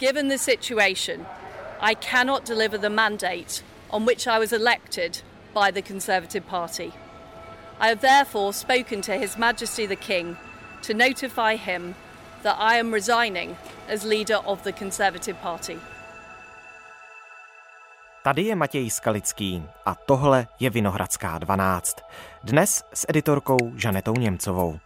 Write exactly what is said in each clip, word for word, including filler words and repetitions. Given the situation, I cannot deliver the mandate on which I was elected by the Conservative Party. I have therefore spoken to His Majesty the King to notify him that I am resigning as leader of the Conservative Party. Tady je Matěj Skalický a tohle je Vinohradská dvanáct. Dnes s editorkou Žanetou Němcovou.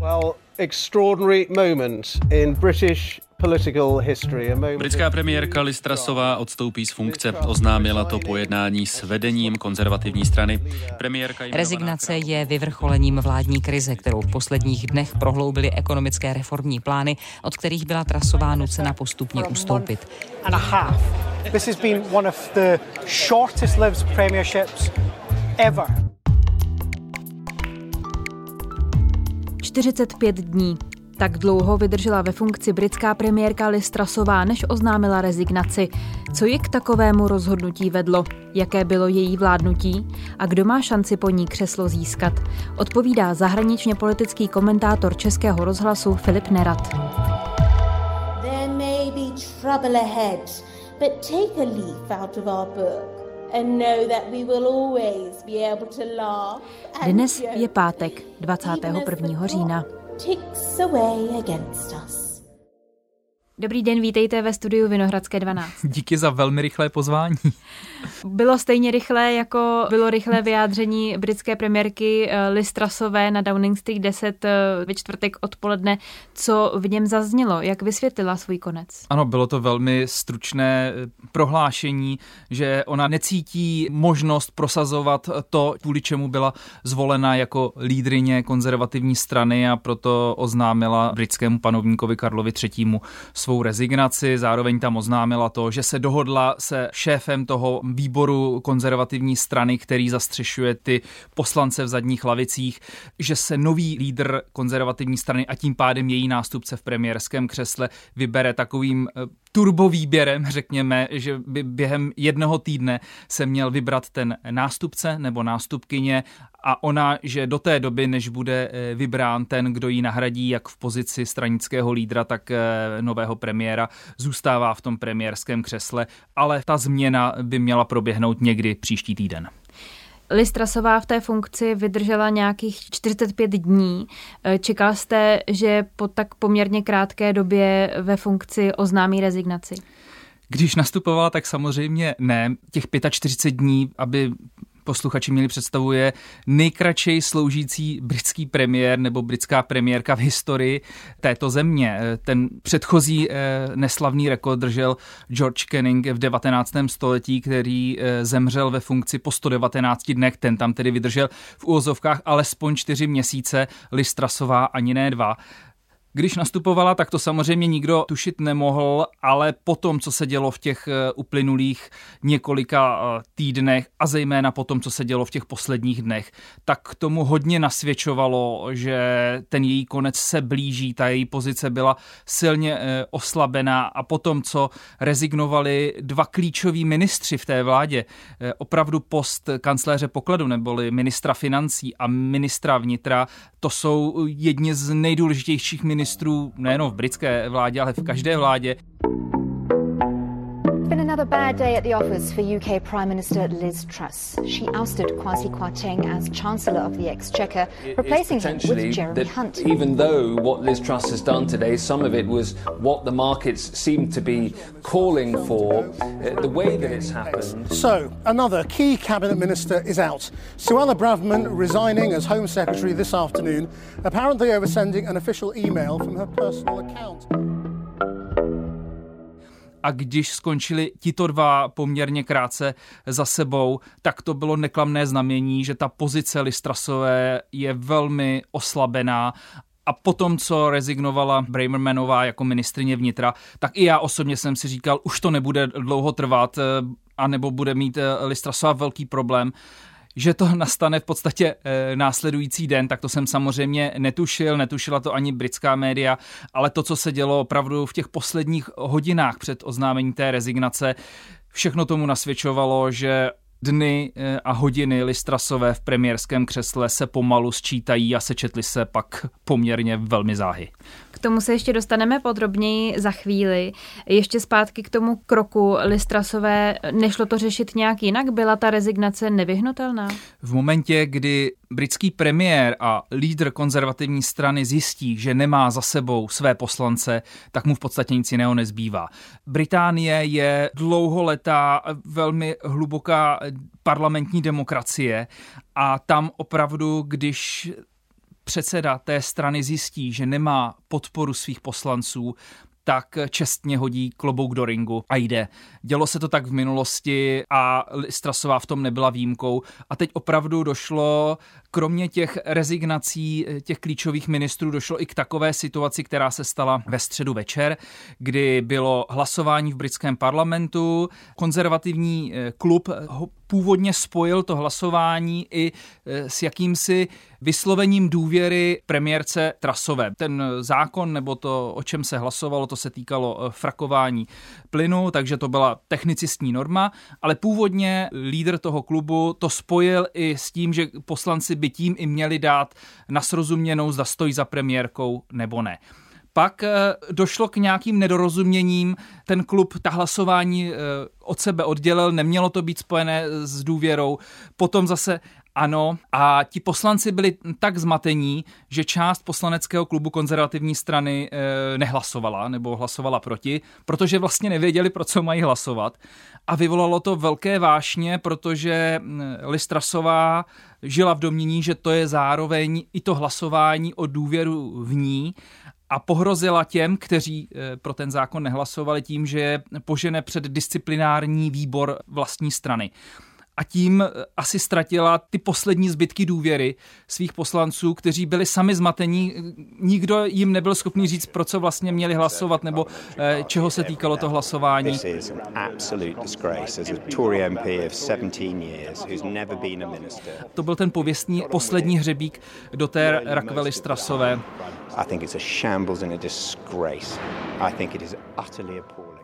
Well, extraordinary moment in British political history. Britská premiérka Liz Trussová odstoupí z funkce. Oznámila to po jednání s vedením konzervativní strany. Premiérka Rezignace je vyvrcholením vládní krize, kterou v posledních dnech prohloubily ekonomické reformní plány, od kterých byla Trussová nucena postupně ustoupit. This has been one of the shortest-lived premierships ever. čtyřicet pět dní. Tak dlouho vydržela ve funkci britská premiérka Liz Trussová, než oznámila rezignaci. Co ji k takovému rozhodnutí vedlo? Jaké bylo její vládnutí? A kdo má šanci po ní křeslo získat? Odpovídá zahraničně politický komentátor Českého rozhlasu Filip Nerat. There may be trouble ahead, but take a leaf out of our book. Dnes je pátek, dvacátého prvního října. Dobrý den, vítejte ve studiu Vinohradské dvanáct. Díky za velmi rychlé pozvání. Bylo stejně rychlé, jako bylo rychlé vyjádření britské premiérky Liz Trussové na Downing Street deset ve čtvrtek odpoledne. Co v něm zaznělo? Jak vysvětlila svůj konec? Ano, bylo to velmi stručné prohlášení, že ona necítí možnost prosazovat to, kvůli čemu byla zvolena jako lídrině konzervativní strany, a proto oznámila britskému panovníkovi Karlovi třetímu svou rezignaci. Zároveň tam oznámila to, že se dohodla se šéfem toho výboru konzervativní strany, který zastřešuje ty poslance v zadních lavicích, že se nový lídr konzervativní strany a tím pádem její nástupce v premiérském křesle vybere takovým turbovýběrem, řekněme, že by během jednoho týdne se měl vybrat ten nástupce nebo nástupkyně, a ona, že do té doby, než bude vybrán ten, kdo ji nahradí jak v pozici stranického lídra, tak nového premiéra, zůstává v tom premiérském křesle, ale ta změna by měla proběhnout někdy příští týden. Liz Trussová v té funkci vydržela nějakých čtyřicet pět dní. Čekal jste, že po tak poměrně krátké době ve funkci oznámí rezignaci? Když nastupovala, tak samozřejmě ne. Těch čtyřicet pět dní, aby posluchači měli představu, je nejkratší sloužící britský premiér nebo britská premiérka v historii této země. Ten předchozí neslavný rekord držel George Canning v devatenáctém století, který zemřel ve funkci po sto devatenáct dnech, ten tam tedy vydržel v úvozovkách alespoň čtyři měsíce, Liz Trussová ani ne dva. Když nastupovala, tak to samozřejmě nikdo tušit nemohl, ale po tom, co se dělo v těch uplynulých několika týdnech a zejména po tom, co se dělo v těch posledních dnech, tak k tomu hodně nasvědčovalo, že ten její konec se blíží, ta její pozice byla silně oslabená, a po tom, co rezignovali dva klíčoví ministři v té vládě, opravdu post kancléře pokladu neboli ministra financí a ministra vnitra, to jsou jedni z nejdůležitějších ministrů ministrů nejenom v britské vládě, ale v každé vládě. It's been another bad day at the office for U K Prime Minister Liz Truss. She ousted Kwasi Kwarteng as Chancellor of the Exchequer, replacing him with Jeremy Hunt. Even though what Liz Truss has done today, some of it was what the markets seemed to be calling for, uh, the way that it's happened. So, another key cabinet minister is out. Suella Braverman resigning as Home Secretary this afternoon, apparently over sending an official email from her personal account. A když skončili tito dva poměrně krátce za sebou, tak to bylo neklamné znamení, že ta pozice Liz Trussové je velmi oslabená. A potom, co rezignovala Bravermanová jako ministryně vnitra, tak i já osobně jsem si říkal, už to nebude dlouho trvat, anebo bude mít Liz Trussová velký problém. Že to nastane v podstatě e, následující den, tak to jsem samozřejmě netušil, netušila to ani britská média, ale to, co se dělo opravdu v těch posledních hodinách před oznámení té rezignace, všechno tomu nasvědčovalo, že Dny a hodiny Liz Trussové v premiérském křesle se pomalu sčítají a sečetly se pak poměrně velmi záhy. K tomu se ještě dostaneme podrobněji za chvíli. Ještě zpátky k tomu kroku Liz Trussové, nešlo to řešit nějak jinak? Byla ta rezignace nevyhnutelná? V momentě, kdy britský premiér a lídr konzervativní strany zjistí, že nemá za sebou své poslance, tak mu v podstatě nic jiného nezbývá. Británie je dlouholetá, velmi hluboká parlamentní demokracie a tam opravdu, když předseda té strany zjistí, že nemá podporu svých poslanců, tak čestně hodí klobouk do ringu a jde. Dělo se to tak v minulosti a Liz Trussová v tom nebyla výjimkou. A teď opravdu došlo, kromě těch rezignací těch klíčových ministrů, došlo i k takové situaci, která se stala ve středu večer, kdy bylo hlasování v britském parlamentu. Konzervativní klub ho původně spojil to hlasování i s jakýmsi vyslovením důvěry premiérce Trussové. Ten zákon, nebo to, o čem se hlasovalo, to se týkalo frakování plynu, takže to byla technicistní norma, ale původně lídr toho klubu to spojil i s tím, že poslanci by tím i měli dát na srozuměnou, zda stojí za premiérkou nebo ne. Pak došlo k nějakým nedorozuměním, ten klub ta hlasování od sebe oddělil, nemělo to být spojené s důvěrou, potom zase ano a ti poslanci byli tak zmatení, že část poslaneckého klubu konzervativní strany nehlasovala nebo hlasovala proti, protože vlastně nevěděli, pro co mají hlasovat a vyvolalo to velké vášně, protože Liz Trussová žila v domnění, že to je zároveň i to hlasování o důvěru v ní a pohrozila těm, kteří pro ten zákon nehlasovali tím, že je požene před disciplinární výbor vlastní strany. A tím asi ztratila ty poslední zbytky důvěry svých poslanců, kteří byli sami zmatení. Nikdo jim nebyl schopný říct, pro co vlastně měli hlasovat nebo čeho se týkalo to hlasování. To byl ten pověstný poslední hřebík do té rakve Liz Trussové.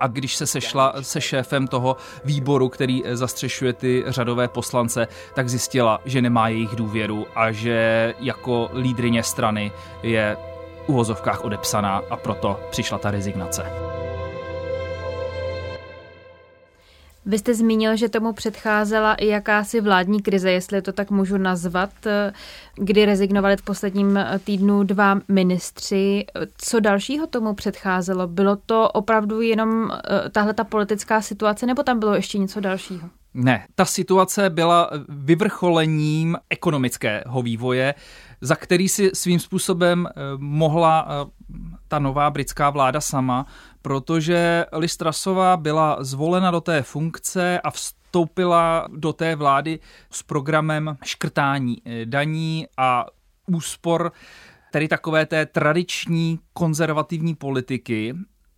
A když se sešla se šéfem toho výboru, který zastřešuje ty řadové poslance, tak zjistila, že nemá jejich důvěru a že jako lídrině strany je v uvozovkách odepsaná a proto přišla ta rezignace. Vy jste zmínil, že tomu předcházela i jakási vládní krize, jestli to tak můžu nazvat, kdy rezignovali v posledním týdnu dva ministři. Co dalšího tomu předcházelo? Bylo to opravdu jenom tahleta politická situace, nebo tam bylo ještě něco dalšího? Ne, ta situace byla vyvrcholením ekonomického vývoje, za který si svým způsobem mohla ta nová britská vláda sama, protože Liz Trussová byla zvolena do té funkce a vstoupila do té vlády s programem škrtání daní a úspor, tedy takové té tradiční konzervativní politiky.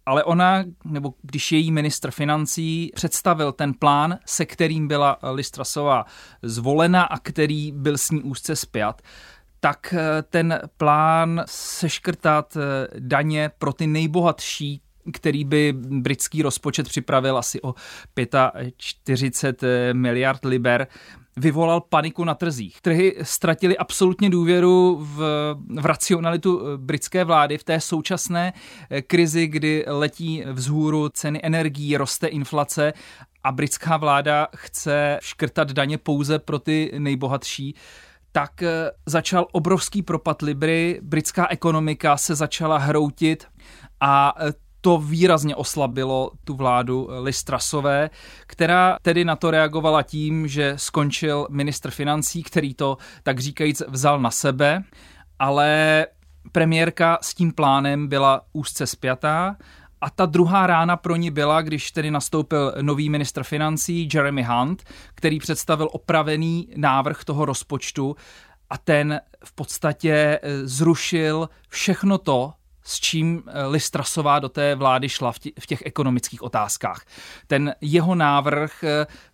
Ale ona, nebo když její ministr financí představil ten plán, se kterým byla Liz Trussová zvolena a který byl s ní úzce spjat, tak ten plán seškrtat daně pro ty nejbohatší, který by britský rozpočet připravil asi o čtyřicet pět miliard liber, vyvolal paniku na trzích. Trhy ztratily absolutně důvěru v, v racionalitu britské vlády v té současné krizi, kdy letí vzhůru ceny energií, roste inflace a britská vláda chce škrtat daně pouze pro ty nejbohatší. Tak začal obrovský propad libry, britská ekonomika se začala hroutit a to výrazně oslabilo tu vládu Liz Trussové, která tedy na to reagovala tím, že skončil ministr financí, který to, tak říkajíc, vzal na sebe, ale premiérka s tím plánem byla úzce spjatá. A ta druhá rána pro ní byla, když tedy nastoupil nový ministr financí Jeremy Hunt, který představil opravený návrh toho rozpočtu a ten v podstatě zrušil všechno to, s čím Liz Trussová do té vlády šla v těch ekonomických otázkách. Ten jeho návrh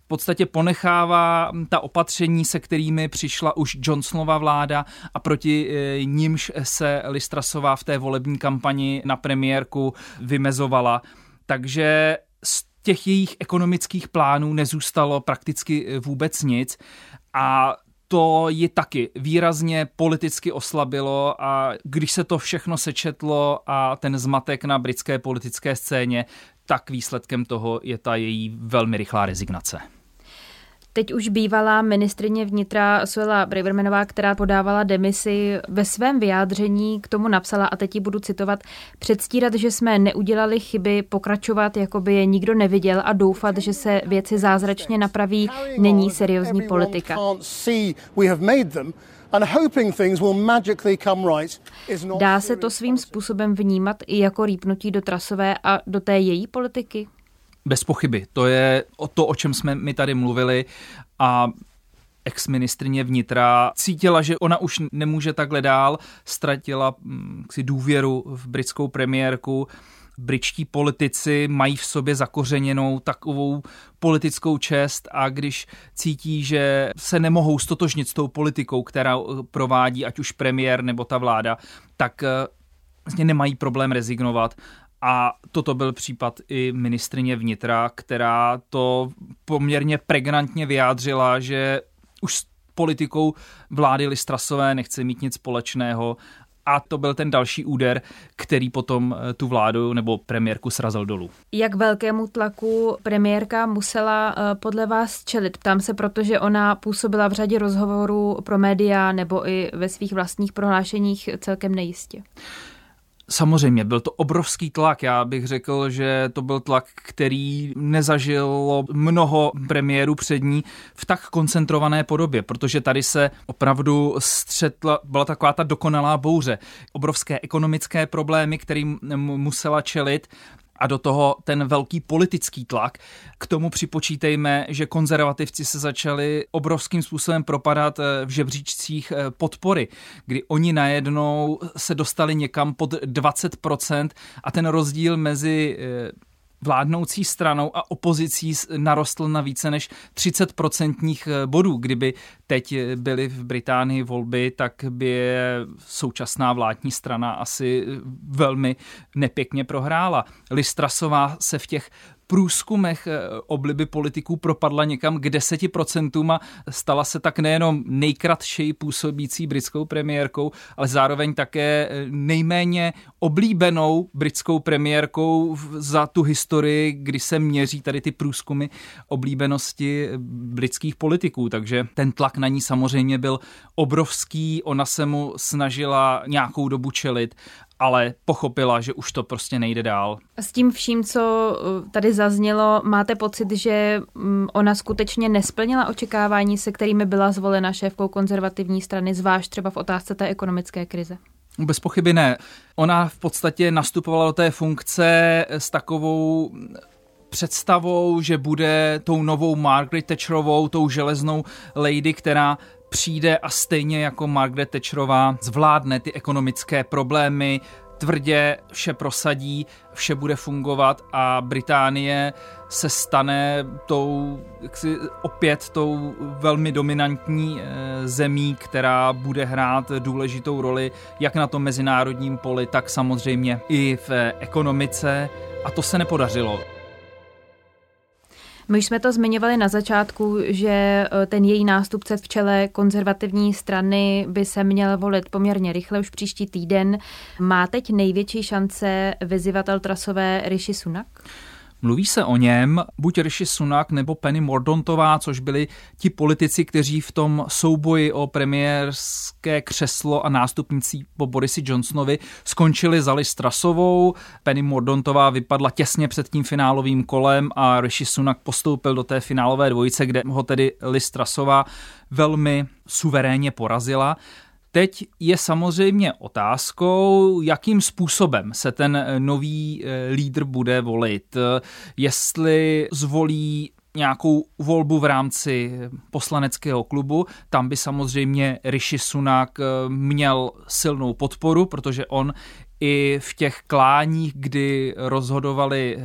v podstatě ponechává ta opatření, se kterými přišla už Johnsonova vláda a proti nímž se Liz Trussová v té volební kampani na premiérku vymezovala. Takže z těch jejich ekonomických plánů nezůstalo prakticky vůbec nic a to ji taky výrazně politicky oslabilo a když se to všechno sečetlo a ten zmatek na britské politické scéně, tak výsledkem toho je ta její velmi rychlá rezignace. Teď už bývalá ministryně vnitra Suella Bravermanová, která podávala demisi, ve svém vyjádření k tomu napsala, a teď ji budu citovat, předstírat, že jsme neudělali chyby, pokračovat, jako by je nikdo neviděl a doufat, že se věci zázračně napraví, není seriózní politika. Dá se to svým způsobem vnímat i jako rýpnutí do Trussové a do té její politiky? Bez pochyby. To je to, o čem jsme my tady mluvili a exministrině vnitra cítila, že ona už nemůže takhle dál, ztratila si důvěru v britskou premiérku. Britští politici mají v sobě zakořeněnou takovou politickou čest a když cítí, že se nemohou stotožnit s tou politikou, která provádí ať už premiér nebo ta vláda, tak vlastně nemají problém rezignovat. A toto byl případ i ministryně vnitra, která to poměrně pregnantně vyjádřila, že už s politikou vlády Liz Trussové nechce mít nic společného. A to byl ten další úder, který potom tu vládu nebo premiérku srazil dolů. Jak velkému tlaku premiérka musela podle vás čelit? Ptám se, protože ona působila v řadě rozhovorů pro média nebo i ve svých vlastních prohlášeních celkem nejistě. Samozřejmě, byl to obrovský tlak. Já bych řekl, že to byl tlak, který nezažilo mnoho premiérů před ní v tak koncentrované podobě, protože tady se opravdu střetla, byla taková ta dokonalá bouře. Obrovské ekonomické problémy, kterým musela čelit a do toho ten velký politický tlak. K tomu připočítejme, že konzervativci se začali obrovským způsobem propadat v žebříčcích podpory, kdy oni najednou se dostali někam pod dvacet procent a ten rozdíl mezi vládnoucí stranou a opozicí narostl na více než třicet procentních bodů. Kdyby teď byly v Británii volby, tak by je současná vládní strana asi velmi nepěkně prohrála. Liz Trussová se v těch průzkumech obliby politiků propadla někam k deset procent a stala se tak nejenom nejkratší působící britskou premiérkou, ale zároveň také nejméně oblíbenou britskou premiérkou za tu historii, kdy se měří tady ty průzkumy oblíbenosti britských politiků. Takže ten tlak na ní samozřejmě byl obrovský, ona se mu snažila nějakou dobu čelit, ale pochopila, že už to prostě nejde dál. S tím vším, co tady zaznělo, máte pocit, že ona skutečně nesplnila očekávání, se kterými byla zvolena šéfkou konzervativní strany, zvlášť třeba v otázce té ekonomické krize? Bez pochyby ne. Ona v podstatě nastupovala do té funkce s takovou představou, že bude tou novou Margaret Thatcherovou, tou železnou lady, která přijde a stejně jako Margaret Thatcherová zvládne ty ekonomické problémy, tvrdě vše prosadí, vše bude fungovat a Británie se stane tou, jaksi, opět tou velmi dominantní zemí, která bude hrát důležitou roli jak na tom mezinárodním poli, tak samozřejmě i v ekonomice a to se nepodařilo. My už jsme to zmiňovali na začátku, že ten její nástupce v čele konzervativní strany by se měl volit poměrně rychle, už příští týden. Má teď největší šance vyzyvatel Trussové Rishi Sunak? Mluví se o něm, buď Rishi Sunak nebo Penny Mordauntová, což byli ti politici, kteří v tom souboji o premiérské křeslo a nástupnicí po Borisi Johnsonovi skončili za Liz Trussovou. Penny Mordauntová vypadla těsně před tím finálovým kolem a Rishi Sunak postoupil do té finálové dvojice, kde ho tedy Liz Trussová velmi suverénně porazila. Teď je samozřejmě otázkou, jakým způsobem se ten nový lídr bude volit. Jestli zvolí nějakou volbu v rámci poslaneckého klubu, tam by samozřejmě Rishi Sunak měl silnou podporu, protože on i v těch kláních, kdy rozhodovali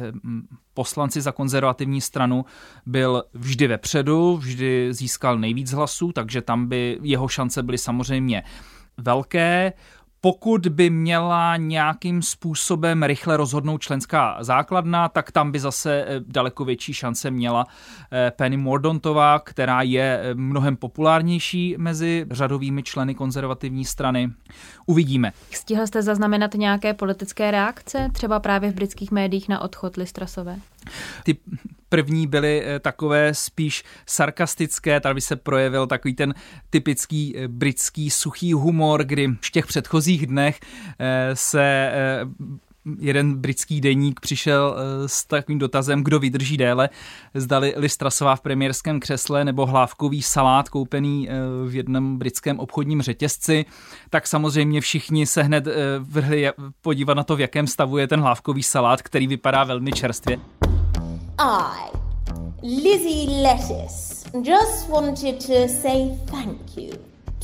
poslanci za konzervativní stranu, byl vždy vepředu, vždy získal nejvíc hlasů, takže tam by jeho šance byly samozřejmě velké. Pokud by měla nějakým způsobem rychle rozhodnout členská základna, tak tam by zase daleko větší šance měla Penny Mordauntová, která je mnohem populárnější mezi řadovými členy konzervativní strany. Uvidíme. Stihl jste zaznamenat nějaké politické reakce, třeba právě v britských médiích, na odchod Liz Trussové? Ty první byly takové spíš sarkastické, tady se projevil takový ten typický britský suchý humor, kdy v těch předchozích dnech se jeden britský deník přišel s takovým dotazem, kdo vydrží déle, zdali Liz Trussová v premiérském křesle nebo hlávkový salát koupený v jednom britském obchodním řetězci, tak samozřejmě všichni se hned vrhli podívat na to, v jakém stavu je ten hlávkový salát, který vypadá velmi čerstvě. I, Lizzie Lettuce, just wanted to say thank you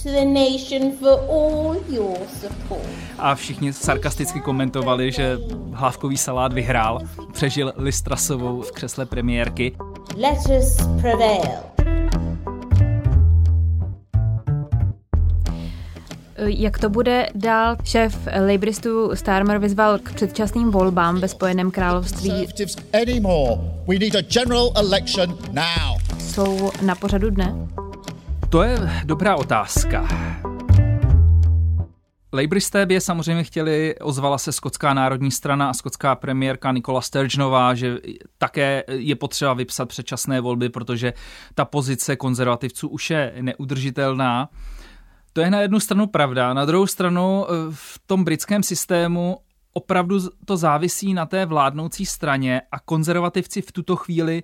to the nation for all your support. A všichni sarkasticky komentovali, že hlávkový salát vyhrál, přežil Liz Trussovou v křesle premiérky. Lettuce prevail. Jak to bude dál? Šéf Labouristů Starmer vyzval k předčasným volbám ve Spojeném království. Jsou na pořadu dne? To je dobrá otázka. Labouristé by je samozřejmě chtěli, ozvala se skotská národní strana a skotská premiérka Nikola Sturgeonová, že také je potřeba vypsat předčasné volby, protože ta pozice konzervativců už je neudržitelná. To je na jednu stranu pravda, na druhou stranu v tom britském systému opravdu to závisí na té vládnoucí straně a konzervativci v tuto chvíli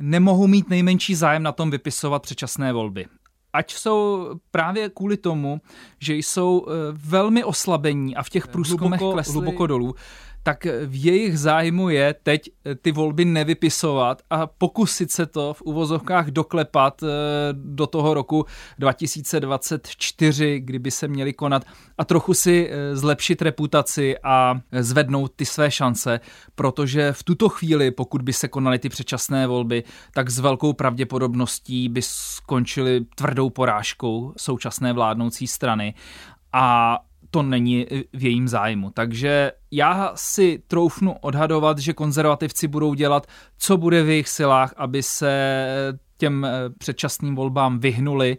nemohou mít nejmenší zájem na tom vypisovat předčasné volby. Ať jsou právě kvůli tomu, že jsou velmi oslabení a v těch průzkumech klesli hluboko dolů, tak v jejich zájmu je teď ty volby nevypisovat a pokusit se to v uvozovkách doklepat do toho roku dva tisíce dvacet čtyři, kdyby se měly konat, a trochu si zlepšit reputaci a zvednout ty své šance, protože v tuto chvíli, pokud by se konaly ty předčasné volby, tak s velkou pravděpodobností by skončily tvrdou porážkou současné vládnoucí strany a to není v jejím zájmu. Takže já si troufnu odhadovat, že konzervativci budou dělat, co bude v jejich silách, aby se těm předčasným volbám vyhnuli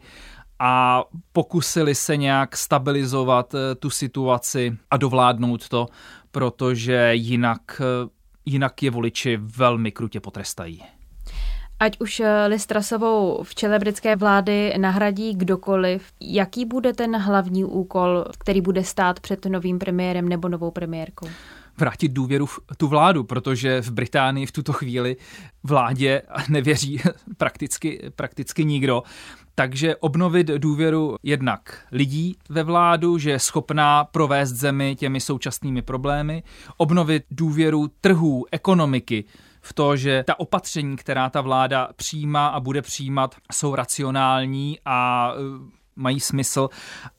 a pokusili se nějak stabilizovat tu situaci a dovládnout to, protože jinak, jinak je voliči velmi krutě potrestají. Ať už Liz Trussovou v čele britské vlády nahradí kdokoliv, jaký bude ten hlavní úkol, který bude stát před novým premiérem nebo novou premiérkou? Vrátit důvěru v tu vládu, protože v Británii v tuto chvíli vládě nevěří prakticky, prakticky nikdo. Takže obnovit důvěru jednak lidí ve vládu, že je schopná provést zemi těmi současnými problémy, obnovit důvěru trhů, ekonomiky, v to, že ta opatření, která ta vláda přijímá a bude přijímat, jsou racionální a mají smysl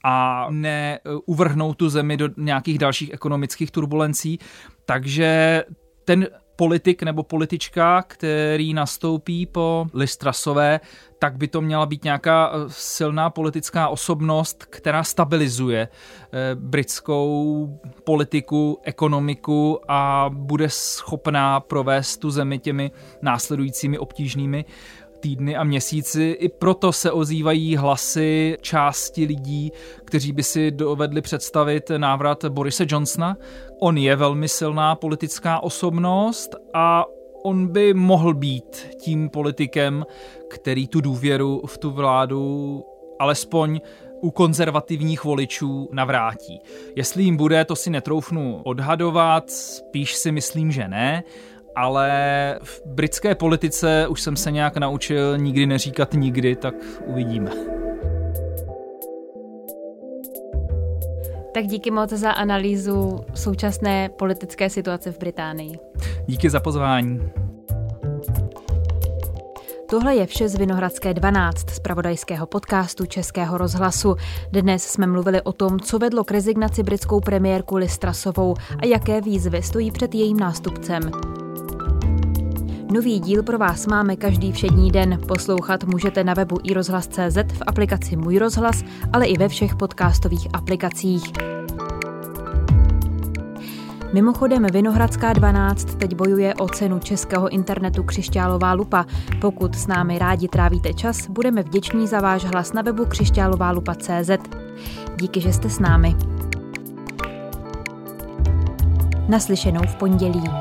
a neuvrhnou tu zemi do nějakých dalších ekonomických turbulencí. Takže ten politik nebo politička, který nastoupí po Liz Trussové, tak by to měla být nějaká silná politická osobnost, která stabilizuje britskou politiku, ekonomiku a bude schopná provést tu zemi těmi následujícími obtížnými týdny a měsíci. I proto se ozývají hlasy části lidí, kteří by si dovedli představit návrat Borise Johnsona. On je velmi silná politická osobnost a on by mohl být tím politikem, který tu důvěru v tu vládu alespoň u konzervativních voličů navrátí. Jestli jim bude, to si netroufnu odhadovat, spíš si myslím, že ne. Ale v britské politice už jsem se nějak naučil nikdy neříkat nikdy, tak uvidíme. Tak díky moc za analýzu současné politické situace v Británii. Díky za pozvání. Tohle je vše z Vinohradské dvanáct, z zpravodajského podcastu Českého rozhlasu. Dnes jsme mluvili o tom, co vedlo k rezignaci britskou premiérku Liz Trussovou a jaké výzvy stojí před jejím nástupcem. Nový díl pro vás máme každý všední den. Poslouchat můžete na webu i rozhlas tečka cé zet, v aplikaci Můj rozhlas, ale i ve všech podcastových aplikacích. Mimochodem Vinohradská dvanáct teď bojuje o cenu českého internetu Křišťálová lupa. Pokud s námi rádi trávíte čas, budeme vděční za váš hlas na webu křišťálová lupa tečka cé zet. Díky, že jste s námi. Naslyšenou v pondělí.